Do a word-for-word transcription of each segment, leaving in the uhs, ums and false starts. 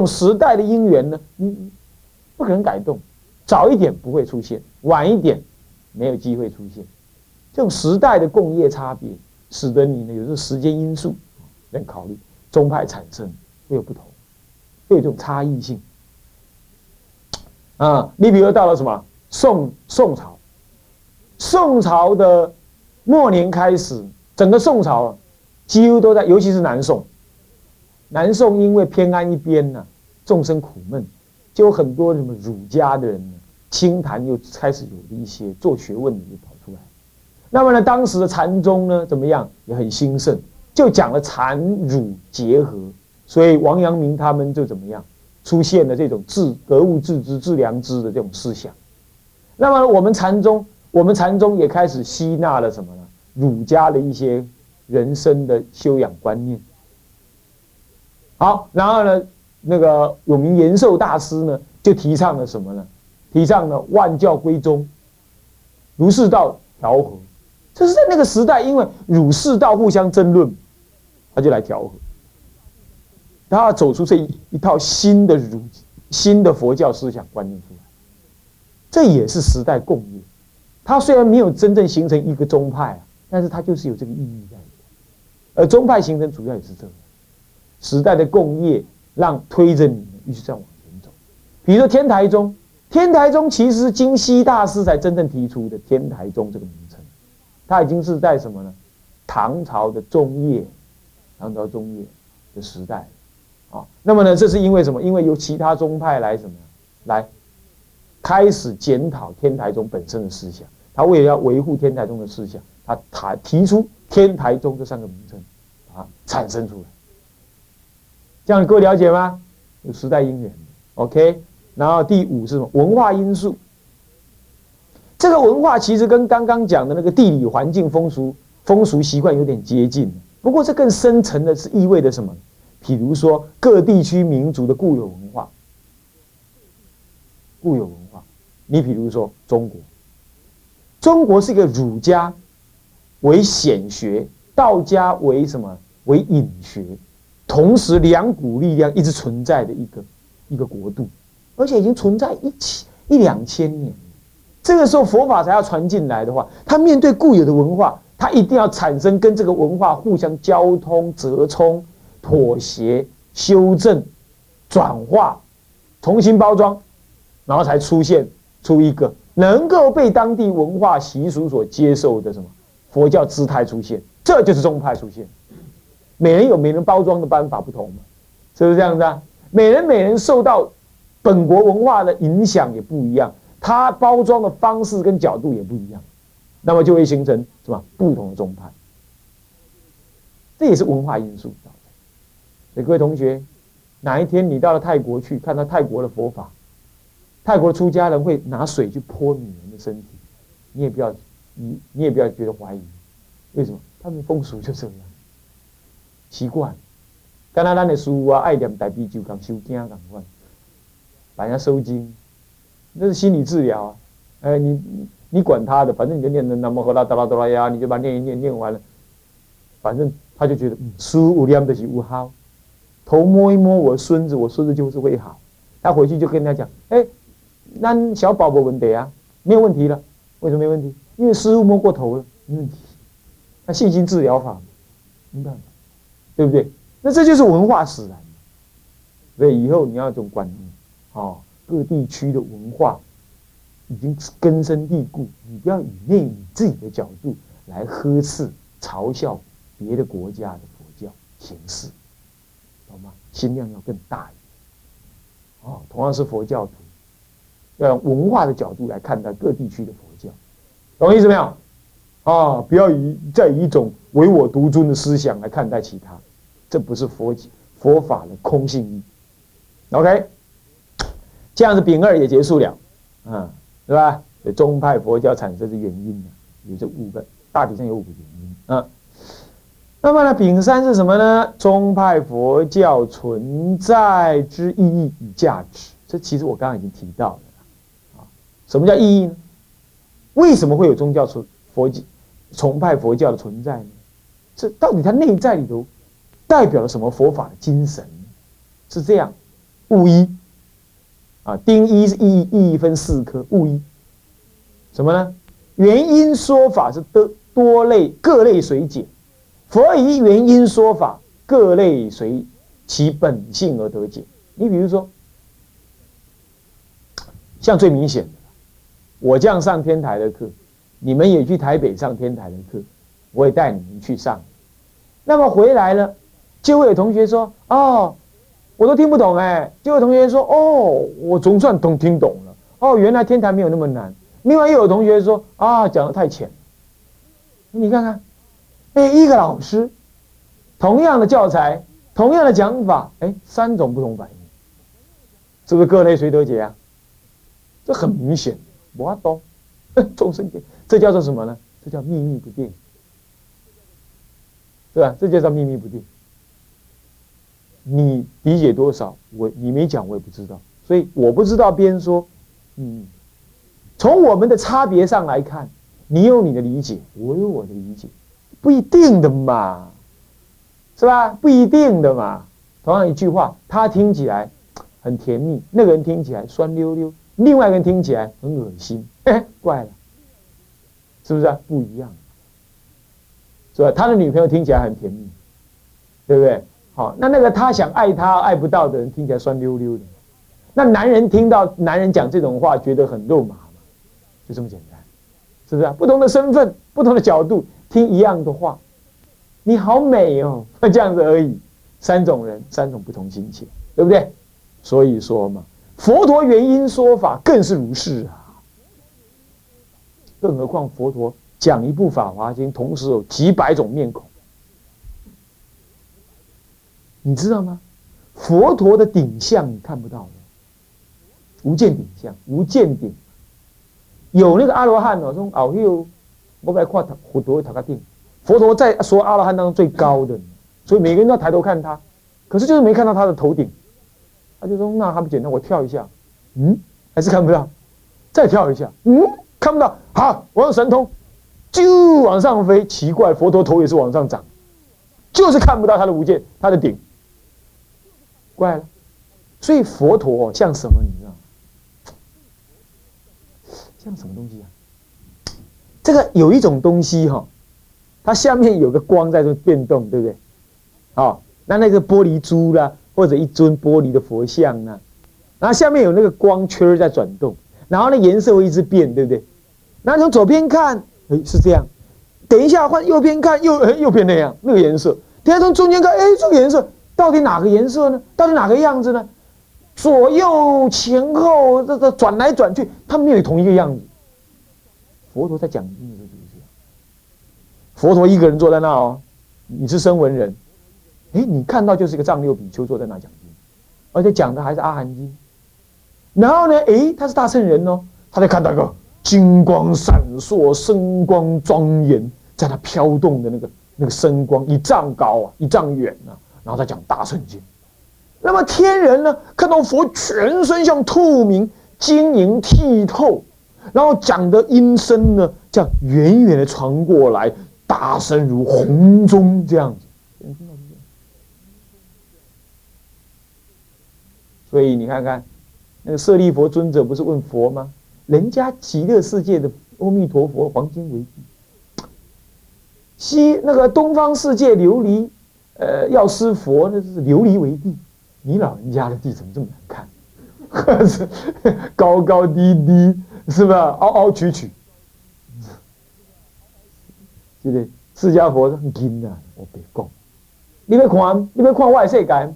种时代的因缘呢，嗯，不可能改动。早一点不会出现，晚一点没有机会出现。这种时代的共业差别，使得你呢，有时候时间因素能考虑，宗派产生会有不同，会有这种差异性。啊，你比如到了什么宋宋朝，宋朝的末年开始，整个宋朝啊，几乎都在，尤其是南宋。南宋因为偏安一边呢、啊，众生苦闷，就有很多什么儒家的人呢，清谈又开始有一些做学问的又跑出来。那么呢，当时的禅宗呢，怎么样也很兴盛，就讲了禅儒结合，所以王阳明他们就怎么样出现了这种致格物致知致良知的这种思想。那么我们禅宗，我们禅宗也开始吸纳了什么呢？儒家的一些人生的修养观念。好，然后呢，那个有名延寿大师呢，就提倡了什么呢？提倡了万教归宗，儒释道调和。这是在那个时代，因为儒释道互相争论，他就来调和。他要走出这 一, 一套新的儒、新的佛教思想观念出来，这也是时代共业。他虽然没有真正形成一个宗派、啊，但是他就是有这个意义在里面。而宗派形成主要也是这个。时代的共业让推着你一直在往前走，比如说天台宗，天台宗其实是金溪大师才真正提出的天台宗这个名称，它已经是在什么呢？唐朝的中叶，唐朝中叶的时代，啊，那么呢，这是因为什么？因为由其他宗派来什么来开始检讨天台宗本身的思想，他为了要维护天台宗的思想，他提出天台宗这三个名称，啊，产生出来。这样各位了解吗？有时代因缘 ，OK。然后第五是什么？文化因素。这个文化其实跟刚刚讲的那个地理环境、风俗、风俗习惯有点接近，不过这更深层的是意味着什么？比如说各地区民族的固有文化，固有文化。你比如说中国，中国是一个儒家为显学，道家为什么？为隐学。同时，两股力量一直存在的一个一个国度，而且已经存在一千一两千年了。这个时候，佛法才要传进来的话，他面对固有的文化，他一定要产生跟这个文化互相交通、折冲、妥协、修正、转化、重新包装，然后才出现出一个能够被当地文化习俗所接受的什么佛教姿态出现，这就是宗派出现。每人有每人包装的办法不同嘛，是不是这样子啊？每人每人受到本国文化的影响也不一样，他包装的方式跟角度也不一样，那么就会形成什么不同的宗派，这也是文化因素造成。所以各位同学，哪一天你到了泰国去，看到泰国的佛法，泰国的出家人会拿水去泼女人的身体，你也不要你你也不要觉得怀疑，为什么？他们风俗就这样。习惯，刚才咱的师父啊，爱念大悲咒，共收经共款，把人家收经，那是心理治疗啊。哎、欸，你你管他的，反正你就念的南无喝啦哆啦哆啦呀，你就把念一念念完了，反正他就觉得书无量的是无好，头摸一摸我孙子，我孙子就是会好。他回去就跟他讲，哎、欸，那小宝宝问题啊，没有问题了。为什么没问题？因为师父摸过头了，没问题。那信心治疗法，没办法。对不对？那这就是文化使然，所以以后你要有这种观念，哦，各地区的文化已经根深蒂固，你不要以内你自己的角度来呵斥、嘲笑别的国家的佛教形式，懂吗？心量要更大一点。哦，同样是佛教徒，要用文化的角度来看待各地区的佛教，懂意思没有？啊，不要以再以一种唯我独尊的思想来看待其他。这不是佛佛法的空性义 ，OK， 这样子丙二也结束了，嗯，是吧？所以宗派佛教产生的原因呢，有这五个，大体上有五个原因啊、嗯。那么呢，丙三是什么呢？宗派佛教存在之意义与价值，这其实我刚刚已经提到了啊。什么叫意义呢？为什么会有宗教存佛崇拜佛教的存在呢？这到底它内在里头？代表了什么佛法的精神？是这样，戊一啊，丁一是意义分四科，戊一什么呢？原因说法是多多类各类随解，佛以原因说法各类随其本性而得解。你比如说，像最明显的，我这样上天台的课，你们也去台北上天台的课，我也带你们去上。那么回来了，就会有同学说：“哦，我都听不懂哎。”就有同学说：“哦，我总算懂听懂了。哦，原来天台没有那么难。”另外又有同学说：“啊，讲得太浅。”你看看，哎、欸，一个老师，同样的教材，同样的讲法，哎、欸，三种不同反应，是不是各类随得解啊？这很明显，无法度，众生见，这叫做什么呢？这叫秘密不定。对吧？这就叫秘密不定。你理解多少，我你没讲，我也不知道。所以我不知道边说，嗯，从我们的差别上来看，你有你的理解，我有我的理解，不一定的嘛，是吧？不一定的嘛。同样一句话，他听起来很甜蜜，那个人听起来酸溜溜，另外一个人听起来很恶心，嘿嘿，怪了，是不是啊？不一样。是吧？他的女朋友听起来很甜蜜，对不对？好，那那个他想爱他爱不到的人听起来酸溜溜的，那男人听到男人讲这种话，觉得很肉麻嘛，就这么简单，是不是啊？不同的身份、不同的角度听一样的话，你好美哦，这样子而已。三种人，三种不同心情，对不对？所以说嘛，佛陀原因说法更是如是啊，更何况佛陀。讲一部《法华经》，同时有几百种面孔，你知道吗？佛陀的顶相你看不到的，无见顶相，无见顶。有那个阿罗汉哦，从奥修，我来看佛陀塔卡定，佛陀在说阿罗汉当中最高的，所以每个人都要抬头看他，可是就是没看到他的头顶，他就说那还不简单，我跳一下，嗯，还是看不到，再跳一下，嗯，看不到，好，我用神通。就往上飞，奇怪，佛陀头也是往上长，就是看不到他的无间，他的顶，怪了。所以佛陀、哦、像什么？你知道吗？像什么东西啊？这个有一种东西哈、哦，它下面有个光在这变动，对不对？哦，那那个玻璃珠啦，或者一尊玻璃的佛像啦，然后下面有那个光圈在转动，然后那颜色会一直变，对不对？然后从左边看。哎，是这样。等一下换右边看，右哎右边那样那个颜色。等一下从中间看，哎，这个颜色到底哪个颜色呢？到底哪个样子呢？左右前后这这转来转去，它没有同一个样子。佛陀在讲经的时候就是这样。佛陀一个人坐在那哦，你是声闻人，哎，你看到就是一个藏六比丘坐在那讲经，而且讲的还是阿含经。然后呢，哎，他是大乘人哦，他在看到一个。金光闪烁，声光庄严，在那飘动的那个那个声光一丈高啊，一丈远啊，然后再讲大乘经。那么天人呢，看到佛全身像透明、晶莹剔透，然后讲的音声呢，这样远远的传过来，大声如洪钟这样子。所以你看看，那个舍利佛尊者不是问佛吗？人家极乐世界的阿弥陀佛黄金为地，西那个东方世界琉璃，呃，药师佛那是琉璃为地，你老人家的地怎么这么难看？高高低低是吧？凹凹曲曲，对不对？释迦佛说很金啊，我别讲，你别看，你别看外世界，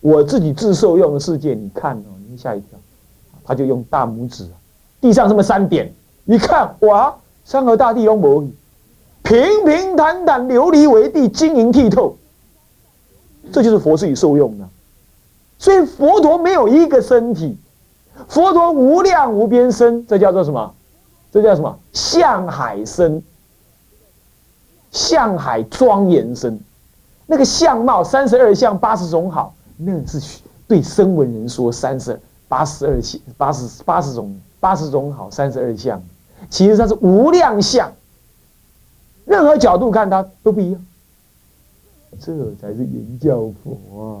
我自己自受用的世界，你看哦，你吓一跳，他就用大拇指、啊。地上这么三点，你看哇，山河大地都没有，平平坦坦，琉璃为地，晶莹剔透，这就是佛自己受用的。所以佛陀没有一个身体，佛陀无量无边身，这叫做什么？这叫什么？象海身，象海庄严身，那个相貌三十二相八十种好，那是对声闻人说三十八十二相八十八十种。八十种好，三十二相，其实它是无量相。任何角度看它都不一样，这才是原教佛啊！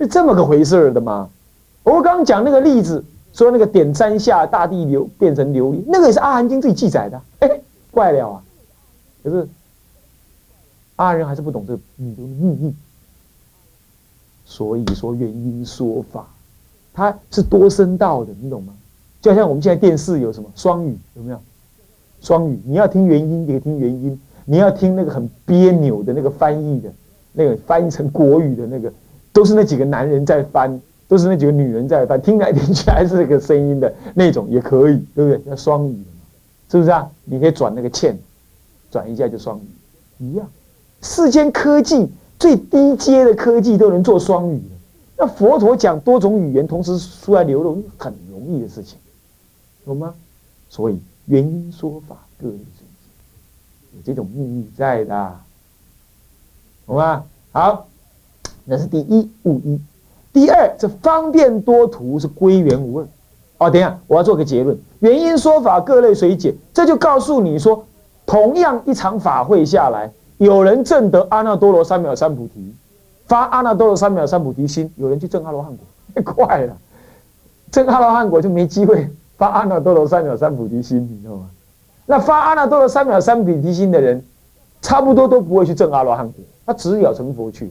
是这么个回事的嘛。我刚讲那个例子，说那个点三下大地流变成琉璃，那个也是《阿含经》自己记载的、啊。哎、欸，怪了啊！可是阿含人还是不懂这个嗯意义，所以说原因说法，它是多声道的，你懂吗？就像我们现在电视有什么双语，有没有？双语，你要听原音也听原音，你要听那个很别扭的那个翻译的，那个翻译成国语的那个，都是那几个男人在翻。都是那几个女人在翻，听来听去还是这个声音的那种也可以，对不对？要双语的嘛，是不是啊？你可以转那个欠，转一下就双语，一样。世间科技最低阶的科技都能做双语的，那佛陀讲多种语言同时出来流露，很容易的事情，懂吗？所以原因说法各立正见，有这种意义在的、啊，懂吗？好，那是第一悟一。第二，这方便多途是归元无二。哦，等一下，我要做个结论。原因说法各类随解，这就告诉你说，同样一场法会下来，有人证得阿耨多罗三藐三菩提，发阿耨多罗三藐三菩提心；有人去证阿罗汉果，太快了，证阿罗汉果就没机会发阿耨多罗三藐三菩提心，你知道吗？那发阿耨多罗三藐三菩提心的人，差不多都不会去证阿罗汉果，他直了成佛去。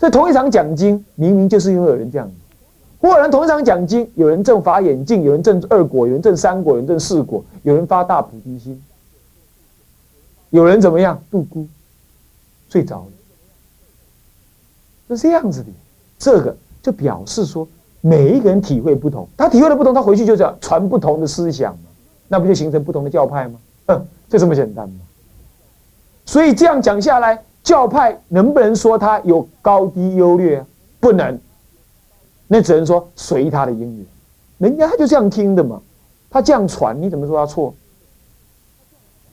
所以同一场讲经，明明就是因为有人这样子，忽然同一场讲经，有人证法眼净，有人证二果，有人证三果，有人证四果，有人发大菩提心，有人怎么样度孤睡着了，是这样子的。这个就表示说，每一个人体会不同，他体会的不同，他回去就这样传不同的思想嘛，那不就形成不同的教派吗？嗯，就这么简单嘛。所以这样讲下来。教派能不能说它有高低优劣、啊？不能，那只能说随他的因缘。人家他就这样听的嘛，他这样传，你怎么说他错？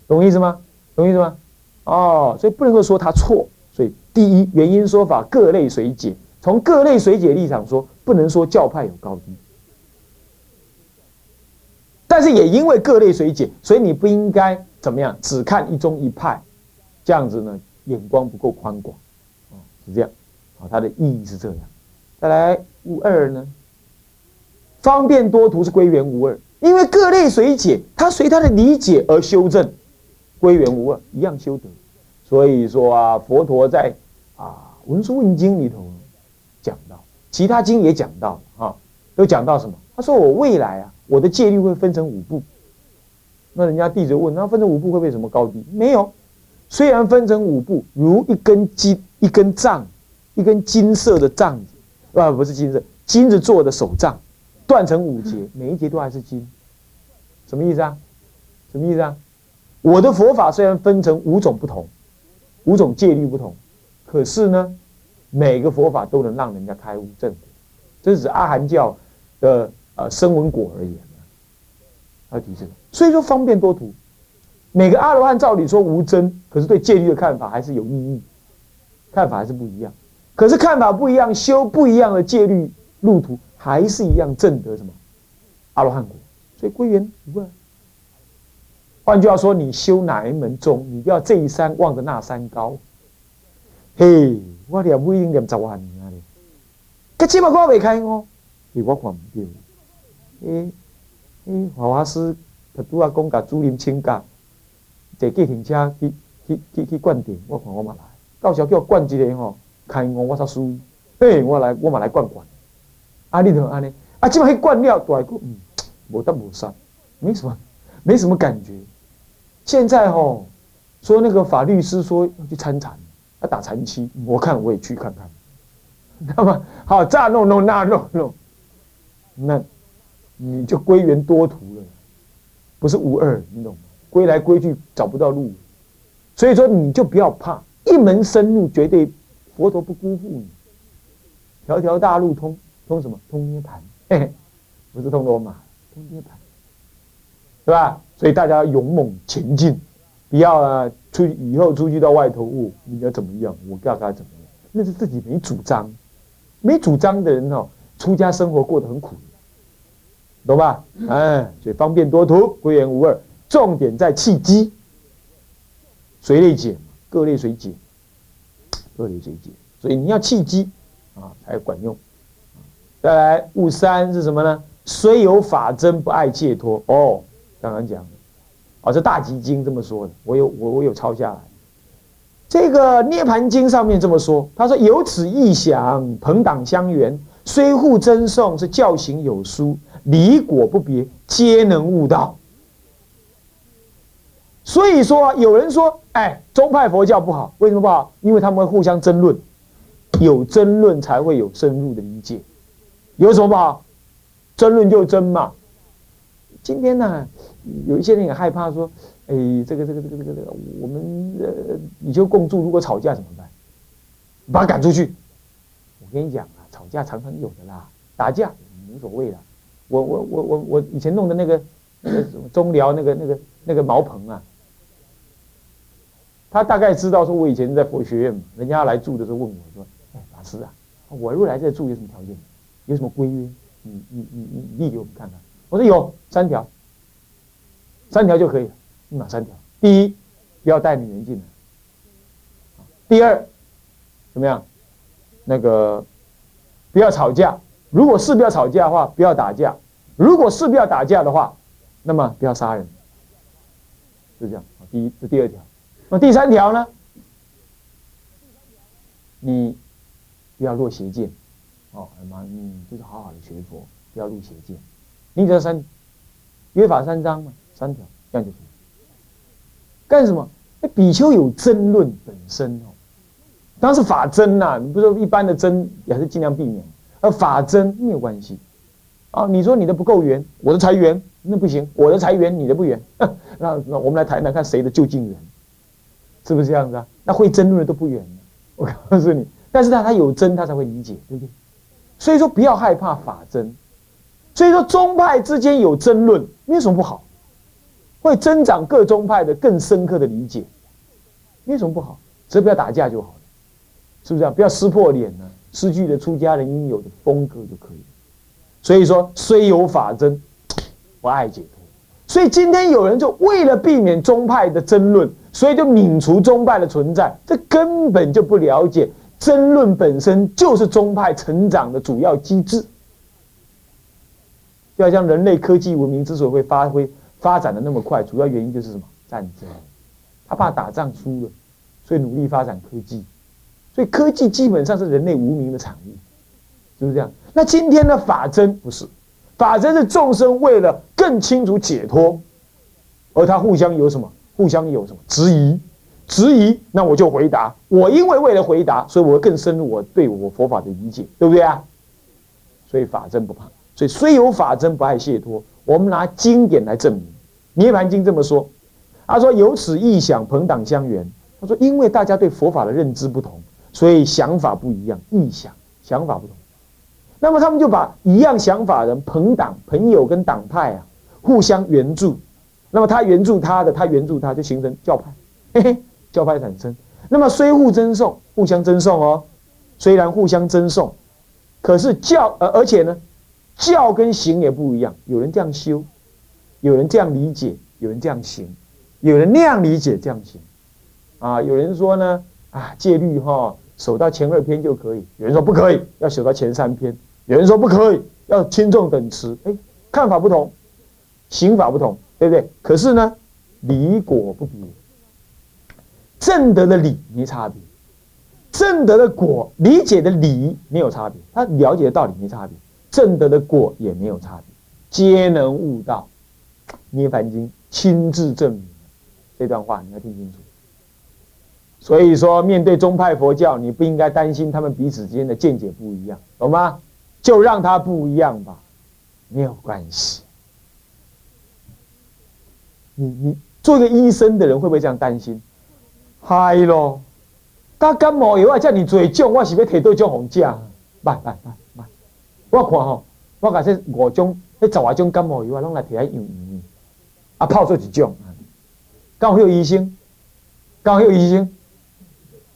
懂意思吗？懂意思吗？哦，所以不能够说他错。所以第一，原因说法各类随解，从各类随解立场说，不能说教派有高低。但是也因为各类随解，所以你不应该怎么样，只看一宗一派，这样子呢？眼光不够宽广，哦，是这样，好，它的意义是这样。再来悟二呢，方便多途是归元无二，因为各类随解，它随它的理解而修正，归元无二，一样修得。所以说啊，佛陀在啊《文殊问经》里头讲到，其他经也讲到啊，都讲到什么？他说我未来啊，我的戒律会分成五部。那人家弟子问，那分成五部会不会什么高低？没有。虽然分成五部，如一根金一根杖，一根金色的杖子，啊，不是金色，金子做的手杖，断成五节，每一节都还是金。什么意思啊？什么意思啊？我的佛法虽然分成五种不同，五种戒律不同，可是呢，每个佛法都能让人家开悟正果，这是阿含教的呃声闻果而言啊，提这个，所以说方便多途。每个阿罗汉照理说无争，可是对戒律的看法还是有异议，看法还是不一样。可是看法不一样，修不一样的戒律路途，还是一样证得什么阿罗汉果。所以归元无二。换句话说，你修哪一门宗，你要这一山望着那山高。嘿，我念不一定念十万年啊嘞，佮起码我未开悟，是我看唔到。诶诶，法华师特拄阿讲甲主任请假。坐计程车去去去去灌顶，我看我嘛来，到时候叫我灌一个吼，开悟我才输。嘿，我来我嘛来灌灌。啊，你就安尼，啊，即摆去灌了，大个嗯，无得无散，没什么，没什么感觉。现在吼，说那个法律师说要去参禅，要打禅七，我看我也去看看。那么好，这弄弄那弄弄，那你就归元多途了，不是无二，你懂吗？归来归去找不到路，所以说你就不要怕，一门深入，绝对佛陀不辜负你。条条大路通，通什么？通涅盘，嘿嘿，不是通罗马，通涅盘，对吧？所以大家勇猛前进，不要啊，出以后出去到外头，我、哦、你要怎么样，我要该怎么样，那是自己没主张，没主张的人哦，出家生活过得很苦，懂吧？哎，所以方便多途，归元无二。重点在契机，随类解，各类随解，各类随解，所以你要契机啊才管用。再来戊三是什么呢？虽有法真不爱解脱。哦，刚刚讲的，哦，这大集经这么说的，我有我我有抄下来。这个涅盘经上面这么说，他说有此意想，朋党相缘，虽互争讼，是教行有殊，理果不别，皆能悟道。所以说，有人说，哎，宗派佛教不好，为什么不好？因为他们会互相争论，有争论才会有深入的理解。有什么不好？争论就争嘛。今天呢、啊，有一些人也害怕说，哎，这个这个这个这个这个，我们呃，你就共住，如果吵架怎么办？把他赶出去。我跟你讲啊，吵架常常有的啦，打架无所谓啦。我我我我我以前弄的那个那个中寮那个那个那个茅棚啊。他大概知道说，我以前在佛学院嘛，人家来住的时候问我说：“哎，法师啊，我如果来这住有什么条件？有什么规约？你你你你立给我们看看。”我说：“有三条，三条就可以了。你哪三条？第一，不要带女人进来；第二，怎么样？那个不要吵架。如果是不要吵架的话，不要打架；如果是不要打架的话，那么不要杀人。就这样。第一，这第二条。”那第三条呢？你不要落邪见，哦，妈，你就是好好的学佛，不要入邪见。你只要三约法三章嘛，三条这样就行。干什么？那比丘有争论本身哦，当然是法争呐、啊。你不是一般的争，也是尽量避免。而法争没有关系啊。你说你的不够圆，我的才圆，那不行。我的才圆，你的不圆。那那我们来谈谈看谁的究竟圆。是不是这样子啊？那会争论的都不远了，我告诉你。但是他他有争，他才会理解，对不对？所以说不要害怕法争。所以说宗派之间有争论，没有什么不好，会增长各宗派的更深刻的理解，没有什么不好。只要不要打架就好了，是不是啊？不要撕破脸呢、啊，失去了出家人应有的风格就可以了。所以说虽有法争，不爱解脱。所以今天有人就为了避免宗派的争论。所以就泯除宗派的存在，这根本就不了解争论本身就是宗派成长的主要机制。就好像人类科技文明之所以会发挥发展的那么快，主要原因就是什么？战争。他怕打仗输了，所以努力发展科技。所以科技基本上是人类无名的产物，是不是这样？那今天的法争不是，法争是众生为了更清楚解脱，而他互相有什么？互相有什么质疑？质疑，那我就回答。我因为为了回答，所以我会更深入我对我佛法的理解，对不对啊？所以法真不怕，所以虽有法真不爱解脱。我们拿经典来证明，《涅盘经》这么说，他说有此意想，朋党相缘。他说，因为大家对佛法的认知不同，所以想法不一样，意想想法不同。那么他们就把一样想法的人朋党朋友跟党派啊，互相援助。那么他援助他的，他援助他，就形成教派，嘿嘿，教派产生。那么虽互争讼，互相争讼哦，虽然互相争讼，可是教呃，而且呢，教跟行也不一样。有人这样修，有人这样理解，有人这样行，有人那样理解这样行。啊，有人说呢，啊，戒律哈、哦，守到前二篇就可以；有人说不可以，要守到前三篇；有人说不可以，要轻重等持。哎，看法不同，行法不同。对不对？可是呢，理果不别，正德的理没差别，正德的果理解的理没有差别，他了解的道理没差别，正德的果也没有差别，皆能悟道。《涅盘经》亲自证明这段话，你要听清楚。所以说，面对宗派佛教，你不应该担心他们彼此之间的见解不一样，懂吗？就让它不一样吧，没有关系。你你做一个医生的人会不会这样担心？嗨咯，他感冒药啊，叫你做种，我是要提到种红价，慢慢慢慢。我看吼、喔，我讲说五种、迄十外种感冒药啊，拢来提来用用，啊泡做一种。敢有迄医生？敢有迄医生？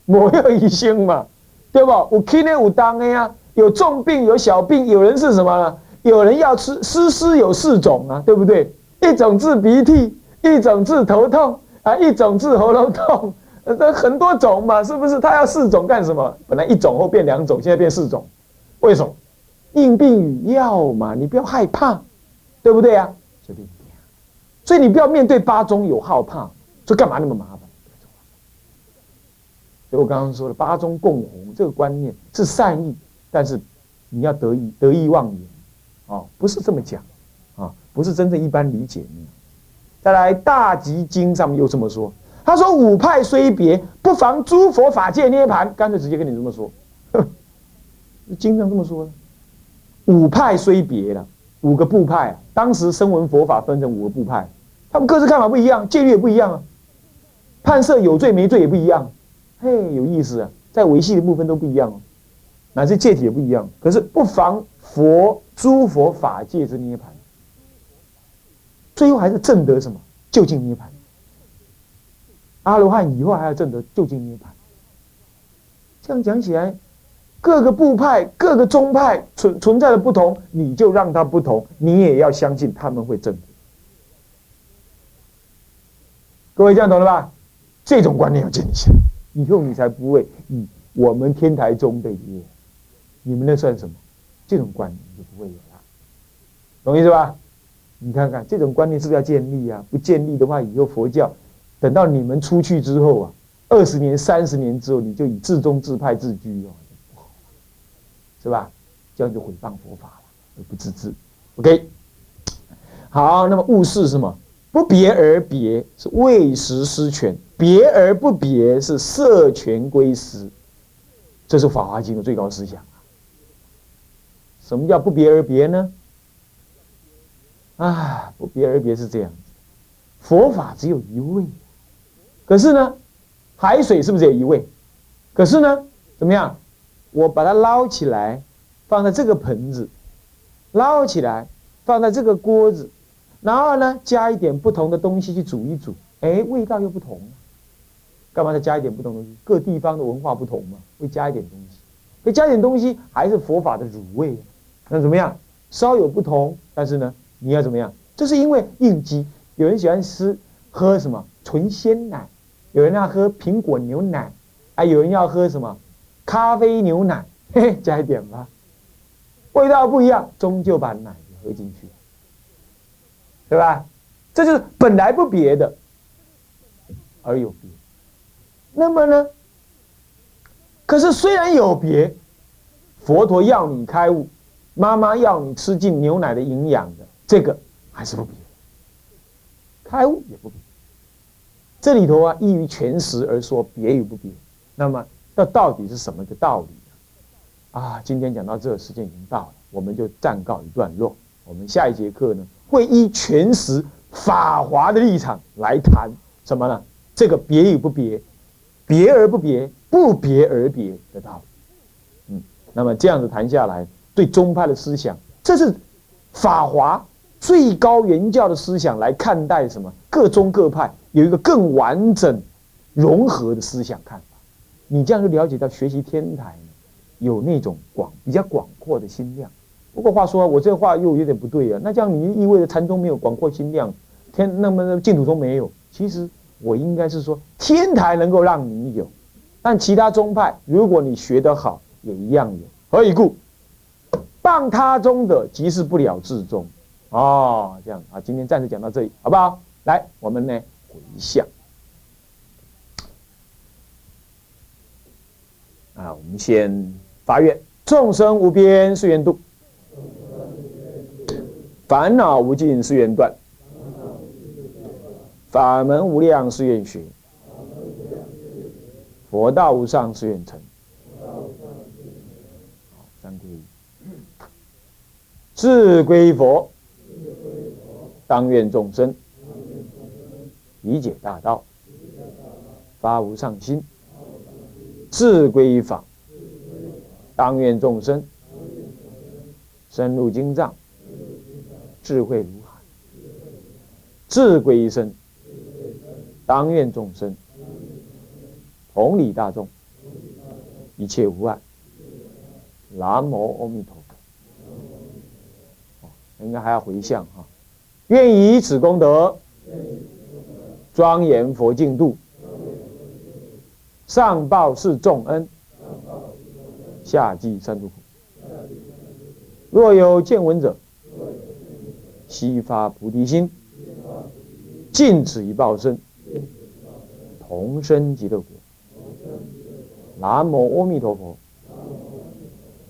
无迄医生嘛，对不？有轻的有重的啊，有重病有小病，有人是什么呢？有人要吃湿湿有四种啊，对不对？一种治鼻涕。一种治头痛啊，一种治喉咙痛，这很多种嘛，是不是？他要四种干什么？本来一种后变两种，现在变四种，为什么？应病与药嘛，你不要害怕，对不对啊？随便你啊。所以你不要面对八宗有好怕，说干嘛那么麻烦？所以我刚刚说了，八宗共弘这个观念是善意，但是你要得意得意忘言啊、哦，不是这么讲啊、哦，不是真正一般理解你。再来，《大集经》上面又这么说，他说五派虽别，不妨诸佛法界涅盘。干脆直接跟你这么说，经常这么说的。五派虽别了，五个部派、啊，当时声闻佛法分成五个部派，他们各自看法不一样，戒律也不一样啊，判赦有罪没罪也不一样。嘿，有意思啊，在维系的部分都不一样哦、啊，乃至戒体也不一样。可是不妨佛诸佛法界之涅盘。最后还是证得什么？究竟涅槃。阿罗汉以后还要证得究竟涅槃。这样讲起来，各个部派、各个宗派存存在的不同，你就让它不同，你也要相信他们会证得。各位这样懂了吧？这种观念要建立起来，以后你才不会以我们天台宗的业，你们那算什么？这种观念你就不会有了，懂意思吧？你看看这种观念是不是要建立啊？不建立的话，以后佛教等到你们出去之后啊，二十年、三十年之后，你就以自宗自派自居哦，不好了，是吧？这样就毁谤佛法了，而不自知。OK， 好，那么悟是什么？不别而别是为实失权，别而不别是摄权归实，这是《法华经》的最高思想啊。什么叫不别而别呢？啊，不别而别是这样子，佛法只有一位，可是呢，海水是不是只有一位？可是呢，怎么样？我把它捞起来，放在这个盆子，捞起来放在这个锅子，然后呢，加一点不同的东西去煮一煮，哎，味道又不同了。干嘛再加一点不同的东西？各地方的文化不同嘛，会加一点东西，会加一点东西，还是佛法的乳味、啊。那怎么样？稍有不同，但是呢？你要怎么样？这是因为应激，有人喜欢吃喝什么纯鲜奶，有人要喝苹果牛奶，啊，有人要喝什么咖啡牛奶，嘿嘿，加一点吧，味道不一样，终究把奶喝进去，对吧？这就是本来不别的，而有别。那么呢？可是虽然有别，佛陀要你开悟，妈妈要你吃进牛奶的营养的。这个还是不比，开悟也不比。这里头啊，依于全实而说别与不别，那么那到底是什么个道理呢？啊，今天讲到这，时间已经到了，我们就暂告一段落。我们下一节课呢，会依全实法华的立场来谈什么呢？这个别与不别，别而不别，不别而别的道理。嗯，那么这样子谈下来，对宗派的思想，这是法华。最高原教的思想来看待什么？各宗各派有一个更完整、融合的思想看法。你这样就了解到学习天台呢，有那种广比较广阔的心量。不过话说、啊，我这话又有点不对啊。那这样你意味着禅宗没有广阔心量，天那么净土宗没有。其实我应该是说，天台能够让你有，但其他宗派如果你学得好，也一样有。何以故？谤他宗的，即是不了自宗。哦，这样啊，今天暂时讲到这里，好不好？来，我们呢回向啊，我们先发愿：众生无边誓愿度，烦恼无尽誓愿断，法门无量誓愿学，佛道无上誓愿成。好，三皈依，自归佛。当愿众生理解大道，发无上心，自归法。当愿众生深入经藏，智慧如海，自归身。当愿众生同理大众，一切无碍。南无阿弥陀佛。应该还要回向哈。愿以此功德，庄严佛净土，上报四重恩，下济三途苦。若有见闻者，悉发菩提心，尽此一报身，同生极乐国。南无阿弥陀佛，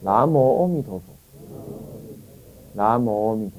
南无阿弥陀佛，南无阿弥陀佛。